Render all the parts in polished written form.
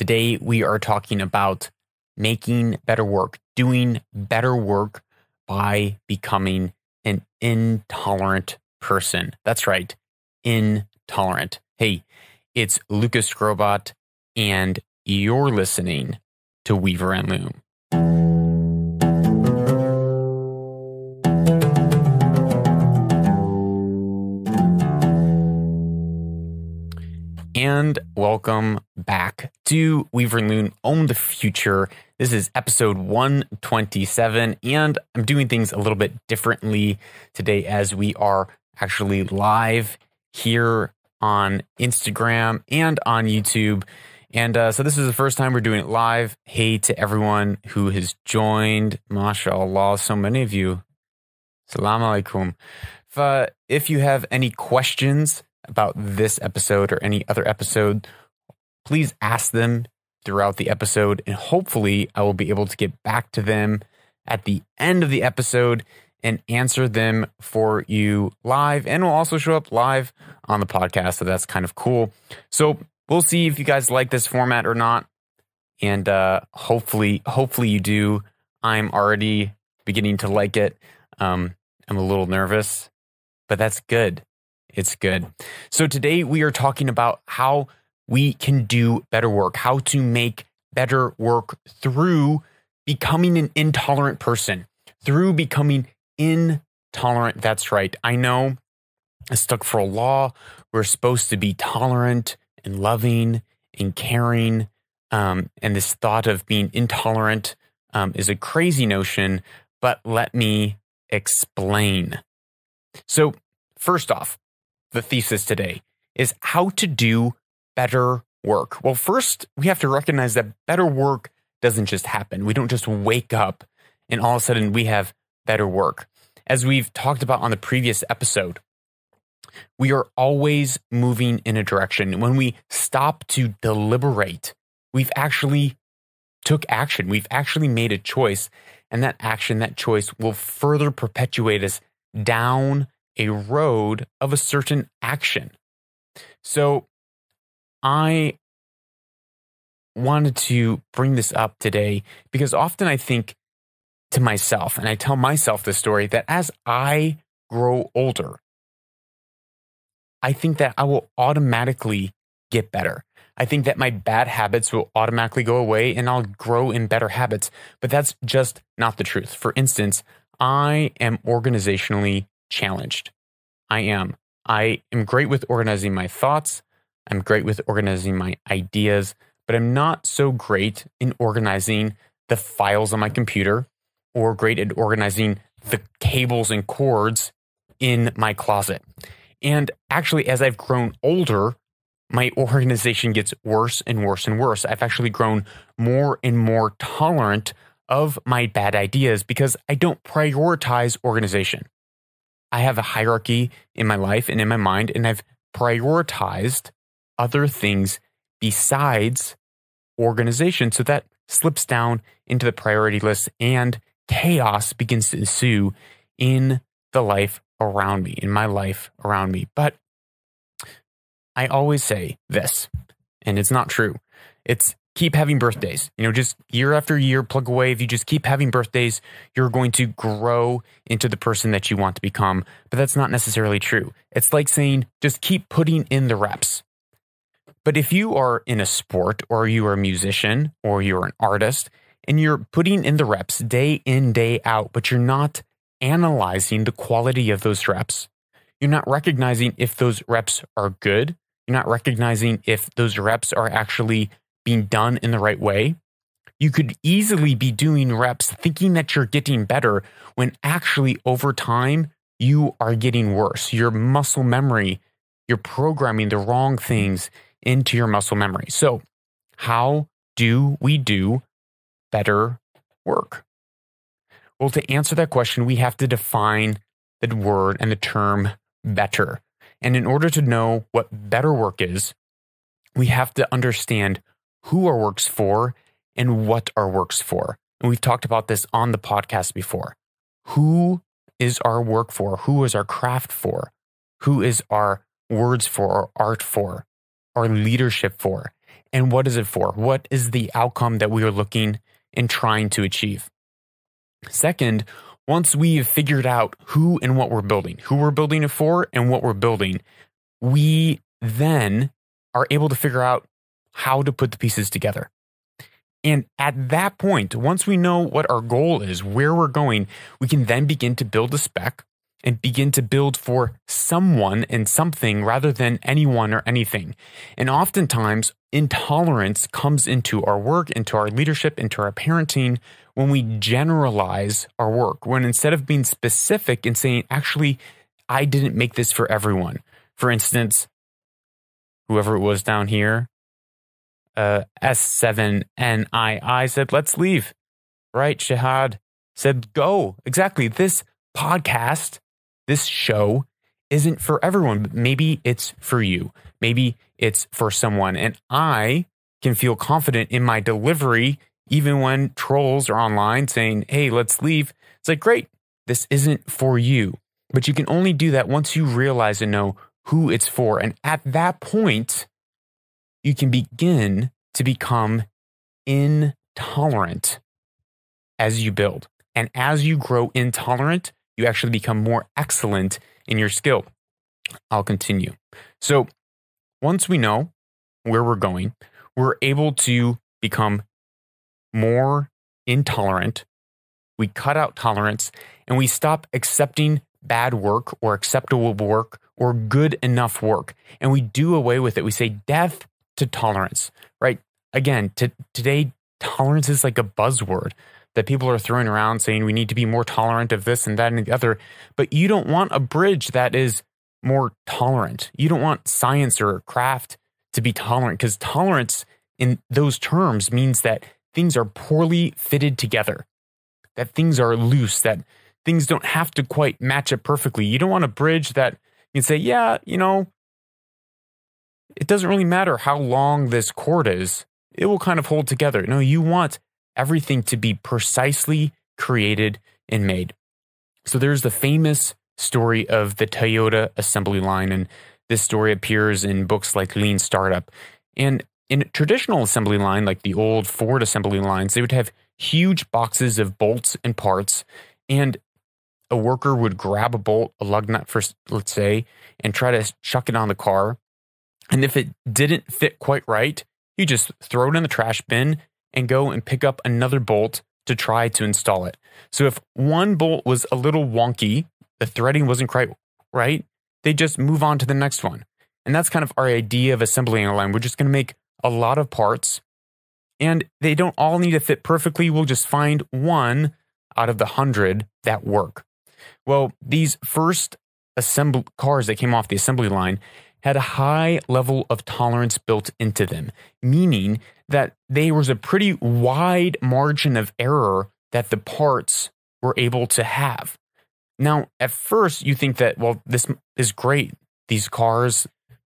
Today, we are talking about making better work, doing better work by becoming an intolerant person. That's right, intolerant. Hey, it's Lucas Skrobot, and you're listening to Weaver and Loom. And welcome back to Weaver and Loom Own the Future. This is episode 127, and I'm doing things a little bit differently today as we are actually live here on Instagram and on YouTube. And so this is the first time we're doing it live. Hey to everyone who has joined. MashaAllah, so many of you. Assalamu alaikum. If you have any questions about this episode or any other episode, please ask them throughout the episode. And hopefully I will be able to get back to them at the end of the episode and answer them for you live. And we'll also show up live on the podcast. So that's kind of cool. So we'll see if you guys like this format or not. And hopefully you do. I'm already beginning to like it. I'm a little nervous, but that's good. It's good. So today we are talking about how we can do better work, how to make better work through becoming an intolerant person, through becoming intolerant. That's right. I know it's stuck for a law. We're supposed to be tolerant and loving and caring. And this thought of being intolerant is a crazy notion, but let me explain. So first off, the thesis today is how to do better work. Well, first, we have to recognize that better work doesn't just happen. We don't just wake up and all of a sudden we have better work. As we've talked about on the previous episode, we are always moving in a direction. When we stop to deliberate, we've actually took action. We've actually made a choice, and that action, that choice will further perpetuate us down a road of a certain action. So I wanted to bring this up today because often I think to myself, and I tell myself this story, that as I grow older, I think that I will automatically get better. I think that my bad habits will automatically go away and I'll grow in better habits, but that's just not the truth. For instance, I am organizationally challenged. I am great with organizing my thoughts. I'm great with organizing my ideas, but I'm not so great in organizing the files on my computer or great at organizing the cables and cords in my closet. And actually, as I've grown older, my organization gets worse and worse and worse. I've actually grown more and more tolerant of my bad ideas because I don't prioritize organization. I have a hierarchy in my life and in my mind, and I've prioritized other things besides organization. So that slips down into the priority list, and chaos begins to ensue in the life around me, in my life around me. But I always say this, and it's not true. It's keep having birthdays, just year after year, plug away. If you just keep having birthdays, you're going to grow into the person that you want to become. But that's not necessarily true. It's like saying, just keep putting in the reps. But if you are in a sport or you are a musician or you're an artist and you're putting in the reps day in, day out, but you're not analyzing the quality of those reps, you're not recognizing if those reps are good. You're not recognizing if those reps are actually being done in the right way, you could easily be doing reps thinking that you're getting better when actually over time, you are getting worse. Your muscle memory, you're programming the wrong things into your muscle memory. So how do we do better work? Well, to answer that question, we have to define the word and the term better. And in order to know what better work is, we have to understand who our work's for and what our work's for. And we've talked about this on the podcast before. Who is our work for? Who is our craft for? Who is our words for, our art for, our leadership for? and what is it for? What is the outcome that we are looking and trying to achieve? Second, once we've figured out who and what we're building, who we're building it for and what we're building, we then are able to figure out how to put the pieces together. And at that point, once we know what our goal is, where we're going, we can then begin to build a spec and begin to build for someone and something rather than anyone or anything. And oftentimes, intolerance comes into our work, into our leadership, into our parenting when we generalize our work, when instead of being specific and saying, actually, I didn't make this for everyone. For instance, whoever it was down here, S7NII said, let's leave, right? Shahad said, go. Exactly. This podcast, this show isn't for everyone, but maybe it's for you. Maybe it's for someone. And I can feel confident in my delivery, even when trolls are online saying, hey, let's leave. It's like, great, this isn't for you. But you can only do that once you realize and know who it's for. And at that point, you can begin to become intolerant as you build. And as you grow intolerant, you actually become more excellent in your skill. I'll continue. So once we know where we're going, we're able to become more intolerant. We cut out tolerance and we stop accepting bad work or acceptable work or good enough work. And we do away with it. We say death to tolerance, right? Again, today, tolerance is like a buzzword that people are throwing around saying we need to be more tolerant of this and that and the other. But you don't want a bridge that is more tolerant. You don't want science or craft to be tolerant, because tolerance in those terms means that things are poorly fitted together, that things are loose, that things don't have to quite match up perfectly. You don't want a bridge that you can say, yeah, you know, it doesn't really matter how long this cord is. It will kind of hold together. No, you want everything to be precisely created and made. So there's the famous story of the Toyota assembly line, and this story appears in books like Lean Startup. And in a traditional assembly line, like the old Ford assembly lines, they would have huge boxes of bolts and parts, and a worker would grab a bolt, a lug nut, for, let's say, and try to chuck it on the car. And if it didn't fit quite right, you just throw it in the trash bin and go and pick up another bolt to try to install it. So if one bolt was a little wonky, the threading wasn't quite right, they just move on to the next one. And that's kind of our idea of assembling a line. We're just going to make a lot of parts, and they don't all need to fit perfectly. We'll just find one out of the 100 that work. Well, these first assembled cars that came off the assembly line had a high level of tolerance built into them, meaning that there was a pretty wide margin of error that the parts were able to have. Now, at first, you think that, well, this is great. These cars,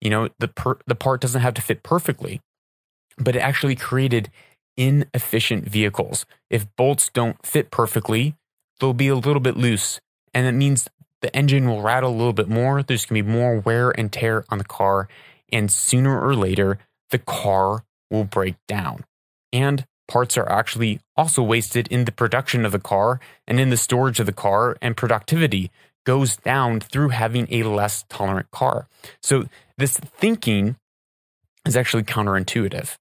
you know, the part doesn't have to fit perfectly, but it actually created inefficient vehicles. If bolts don't fit perfectly, they'll be a little bit loose, and that means the engine will rattle a little bit more. There's going to be more wear and tear on the car. And sooner or later, the car will break down. And parts are actually also wasted in the production of the car and in the storage of the car. And productivity goes down through having a less tolerant car. So this thinking is actually counterintuitive.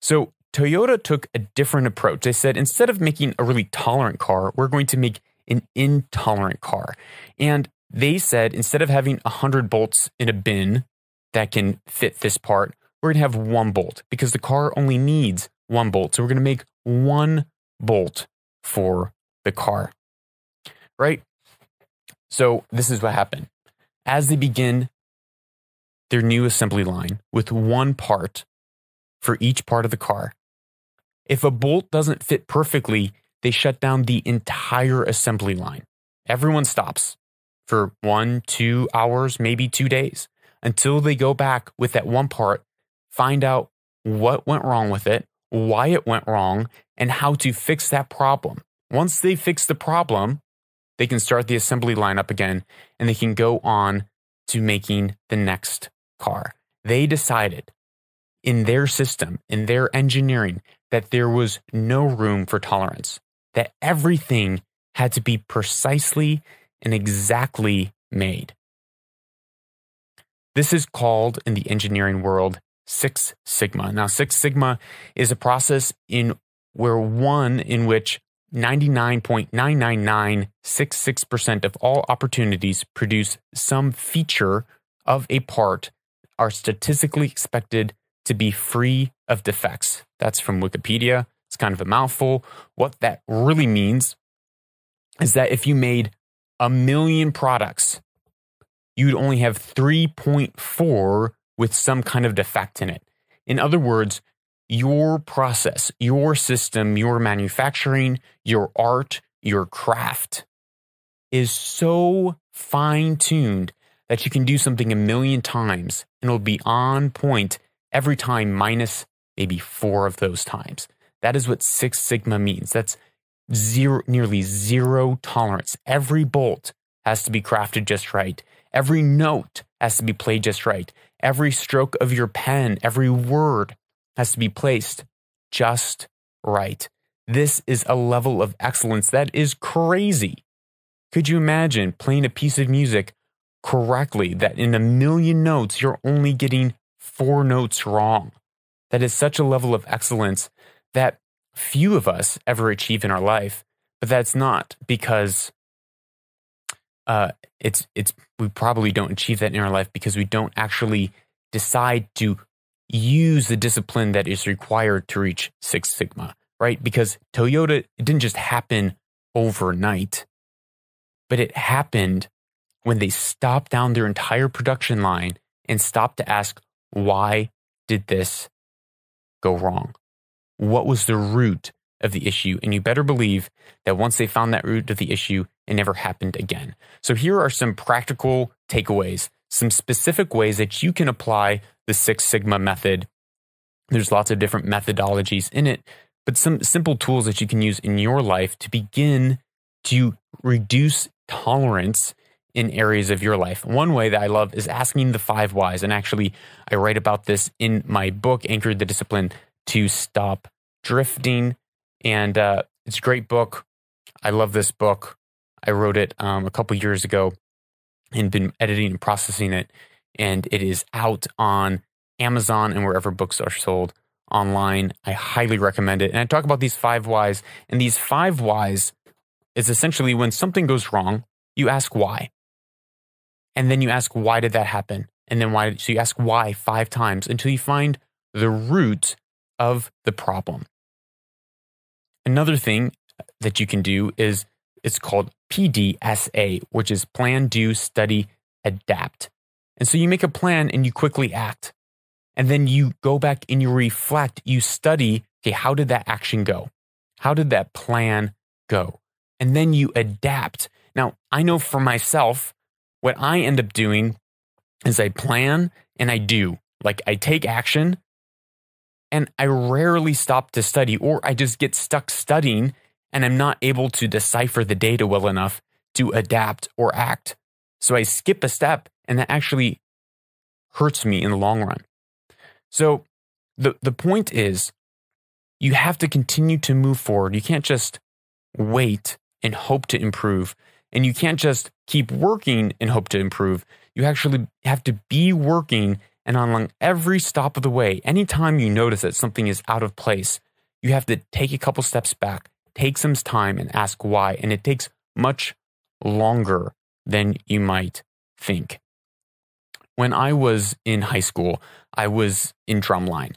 So Toyota took a different approach. They said, instead of making a really tolerant car, we're going to make an intolerant car. And they said, instead of having 100 bolts in a bin that can fit this part, we're going to have one bolt, because the car only needs one bolt. So we're going to make one bolt for the car, right? So this is what happened. As they begin their new assembly line with one part for each part of the car, if a bolt doesn't fit perfectly, they shut down the entire assembly line. Everyone stops for 1, 2 hours, maybe 2 days, until they go back with that one part, find out what went wrong with it, why it went wrong, and how to fix that problem. Once they fix the problem, they can start the assembly line up again, and they can go on to making the next car. They decided in their system, in their engineering, that there was no room for tolerance, that everything had to be precisely and exactly made. This is called, in the engineering world, Six Sigma. Now, Six Sigma is a process in which 99.99966% of all opportunities produce some feature of a part are statistically expected to be free of defects. That's from Wikipedia. It's kind of a mouthful. What that really means is that if you made 1 million products, you'd only have 3.4 with some kind of defect in it. In other words, your process, your system, your manufacturing, your art, your craft is so fine-tuned that you can do something 1 million times and it'll be on point every time minus maybe 4 of those times. That is what Six Sigma means. That's nearly zero tolerance. Every bolt has to be crafted just right. Every note has to be played just right. Every stroke of your pen, every word has to be placed just right. This is a level of excellence that is crazy. Could you imagine playing a piece of music correctly that in 1 million notes, you're only getting 4 notes wrong? That is such a level of excellence that few of us ever achieve in our life, but that's not because we probably don't achieve that in our life because we don't actually decide to use the discipline that is required to reach Six Sigma, right? Because Toyota, it didn't just happen overnight, but it happened when they stopped down their entire production line and stopped to ask, why did this go wrong? What was the root of the issue? And you better believe that once they found that root of the issue, it never happened again. So here are some practical takeaways, some specific ways that you can apply the Six Sigma method. There's lots of different methodologies in it, but some simple tools that you can use in your life to begin to reduce tolerance in areas of your life. One way that I love is asking the 5 whys. And actually, I write about this in my book, Anchored, the Discipline to Stop Drifting. And it's a great book. I love this book. I wrote it a couple years ago and been editing and processing it. And it is out on Amazon and wherever books are sold online. I highly recommend it. And I talk about these 5 whys. And these 5 whys is essentially when something goes wrong, you ask why. And then you ask, why did that happen? And then why? So you ask why 5 times until you find the root of the problem. Another thing that you can do is it's called PDSA, which is plan, do, study, adapt. And so you make a plan and you quickly act. And then you go back and you reflect, you study, okay, how did that action go? How did that plan go? And then you adapt. Now, I know for myself, what I end up doing is I plan and I do. Like I take action and I rarely stop to study, or I just get stuck studying and I'm not able to decipher the data well enough to adapt or act. So I skip a step and that actually hurts me in the long run. So the point is you have to continue to move forward. You can't just wait and hope to improve. And you can't just keep working and hope to improve. You actually have to be working, and along every stop of the way, anytime you notice that something is out of place, you have to take a couple steps back, take some time and ask why. And it takes much longer than you might think. When I was in high school, I was in drumline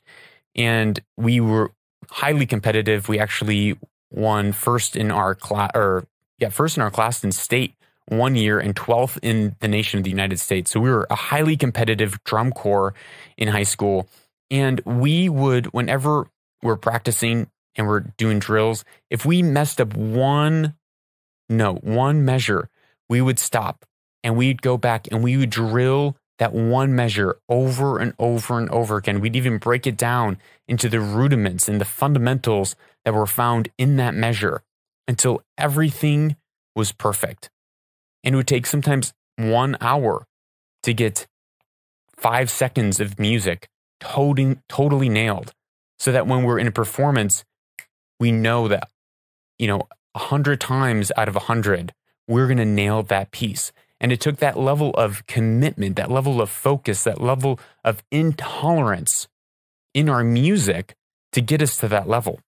and we were highly competitive. We actually won first in our class in state one year and 12th in the nation of the United States. So we were a highly competitive drum corps in high school. And we would, whenever we're practicing and we're doing drills, if we messed up one note, one measure, we would stop and we'd go back and we would drill that one measure over and over and over again. We'd even break it down into the rudiments and the fundamentals that were found in that measure until everything was perfect. And it would take sometimes 1 hour to get 5 seconds of music totally nailed, so that when we're in a performance, we know that, 100 times out of 100, we're going to nail that piece. And it took that level of commitment, that level of focus, that level of intolerance in our music to get us to that level.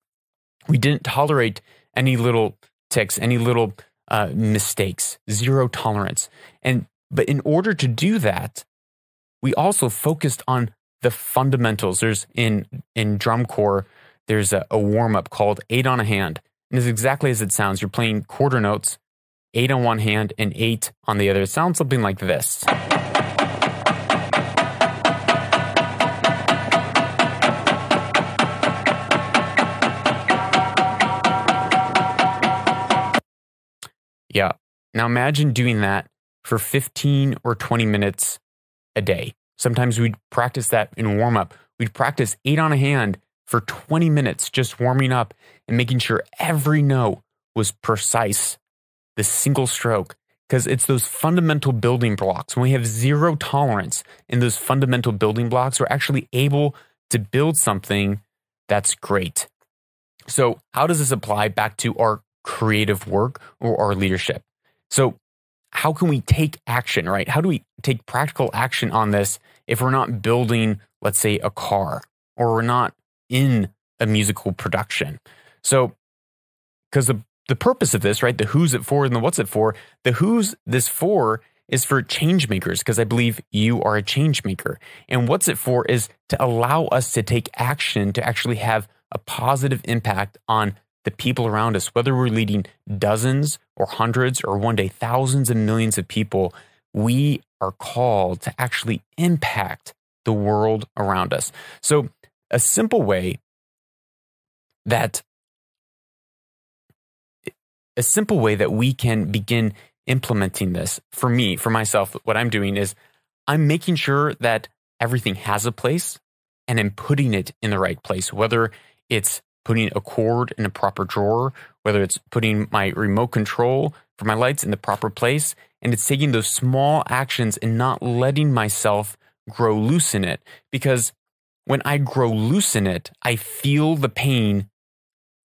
We didn't tolerate any little ticks, any little mistakes, zero tolerance. But in order to do that, we also focused on the fundamentals. There's in drum corps, there's a warm-up called 8 on a hand. And it's exactly as it sounds. You're playing quarter notes, 8 on one hand and 8 on the other. It sounds something like this. Yeah. Now imagine doing that for 15 or 20 minutes a day. Sometimes we'd practice that in warm-up. We'd practice 8 on a hand for 20 minutes, just warming up and making sure every note was precise, the single stroke, because it's those fundamental building blocks. When we have zero tolerance in those fundamental building blocks, we're actually able to build something that's great. So how does this apply back to our creative work or our leadership? So how can we take action, right? How do we take practical action on this if we're not building, let's say, a car, or we're not in a musical production? So, because the purpose of this, right, the who's it for and the what's it for, the who's this for is for change makers, because I believe you are a change maker. And what's it for is to allow us to take action to actually have a positive impact on the people around us, whether we're leading dozens or hundreds or one day thousands and millions of people. We are called to actually impact the world around us. So a simple way that we can begin implementing this, for me, for myself, what I'm doing is I'm making sure that everything has a place and I'm putting it in the right place, whether it's putting a cord in a proper drawer, whether it's putting my remote control for my lights in the proper place, and it's taking those small actions and not letting myself grow loose in it. Because when I grow loose in it, I feel the pain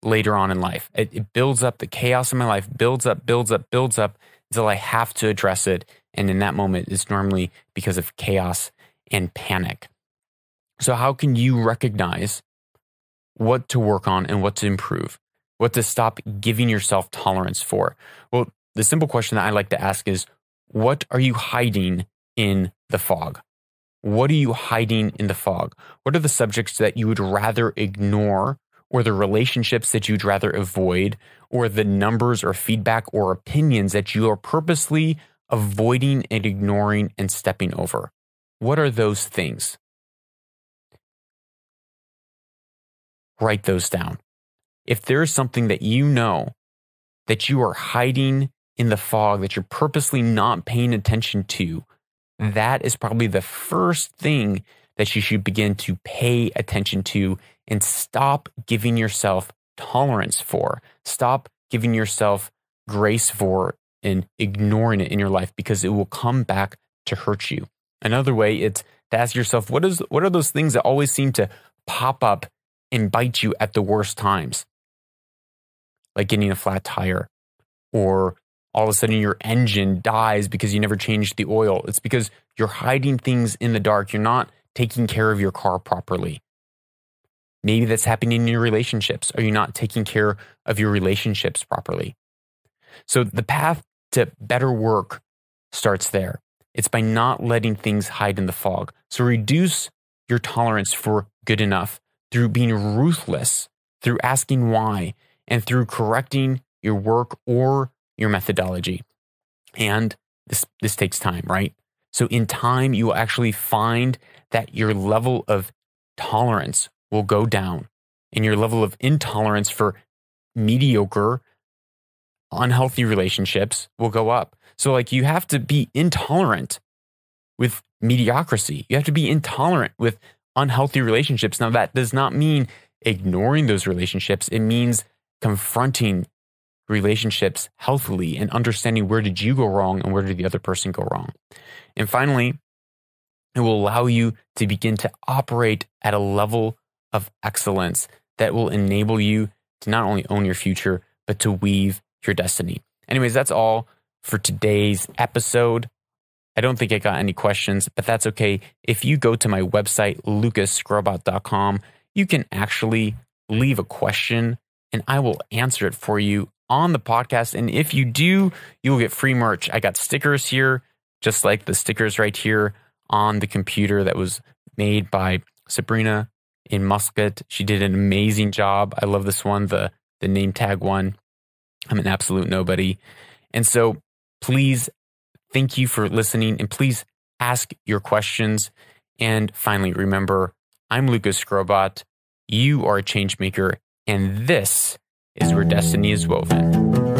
later on in life. It builds up, the chaos in my life builds up until I have to address it. And in that moment, it's normally because of chaos and panic. So how can you recognize what to work on and what to improve, what to stop giving yourself tolerance for? Well, the simple question that I like to ask is, what are you hiding in the fog? What are you hiding in the fog? What are the subjects that you would rather ignore, or the relationships that you'd rather avoid, or the numbers or feedback or opinions that you are purposely avoiding and ignoring and stepping over? What are those things? Write those down. If there is something that you know that you are hiding in the fog, that you're purposely not paying attention to, that is probably the first thing that you should begin to pay attention to and stop giving yourself tolerance for. Stop giving yourself grace for and ignoring it in your life, because it will come back to hurt you. Another way, it's to ask yourself, what are those things that always seem to pop up and bite you at the worst times? Like getting a flat tire, or all of a sudden your engine dies because you never changed the oil. It's because you're hiding things in the dark. You're not taking care of your car properly. Maybe that's happening in your relationships. Are you not taking care of your relationships properly? So the path to better work starts there. It's by not letting things hide in the fog. So reduce your tolerance for good enough through being ruthless, through asking why, and through correcting your work or your methodology. And this takes time, right? So in time, you will actually find that your level of tolerance will go down, and your level of intolerance for mediocre, unhealthy relationships will go up. So like, you have to be intolerant with mediocrity. You have to be intolerant with unhealthy relationships. Now, that does not mean ignoring those relationships. It means confronting relationships healthily and understanding, where did you go wrong and where did the other person go wrong? And finally, It will allow you to begin to operate at a level of excellence that will enable you to not only own your future, but to weave your destiny. Anyways, that's all for today's episode. I don't think I got any questions, but that's okay. If you go to my website, LucasSkrobot.com, you can actually leave a question and I will answer it for you on the podcast. And if you do, you'll get free merch. I got stickers here, just like the stickers right here on the computer that was made by Sabrina in Muscat. She did an amazing job. I love this one, the name tag one. I'm an absolute nobody. And so please, thank you for listening, and please ask your questions. And finally, remember, I'm Lucas Skrobot. You are a change maker, and this is where destiny is woven.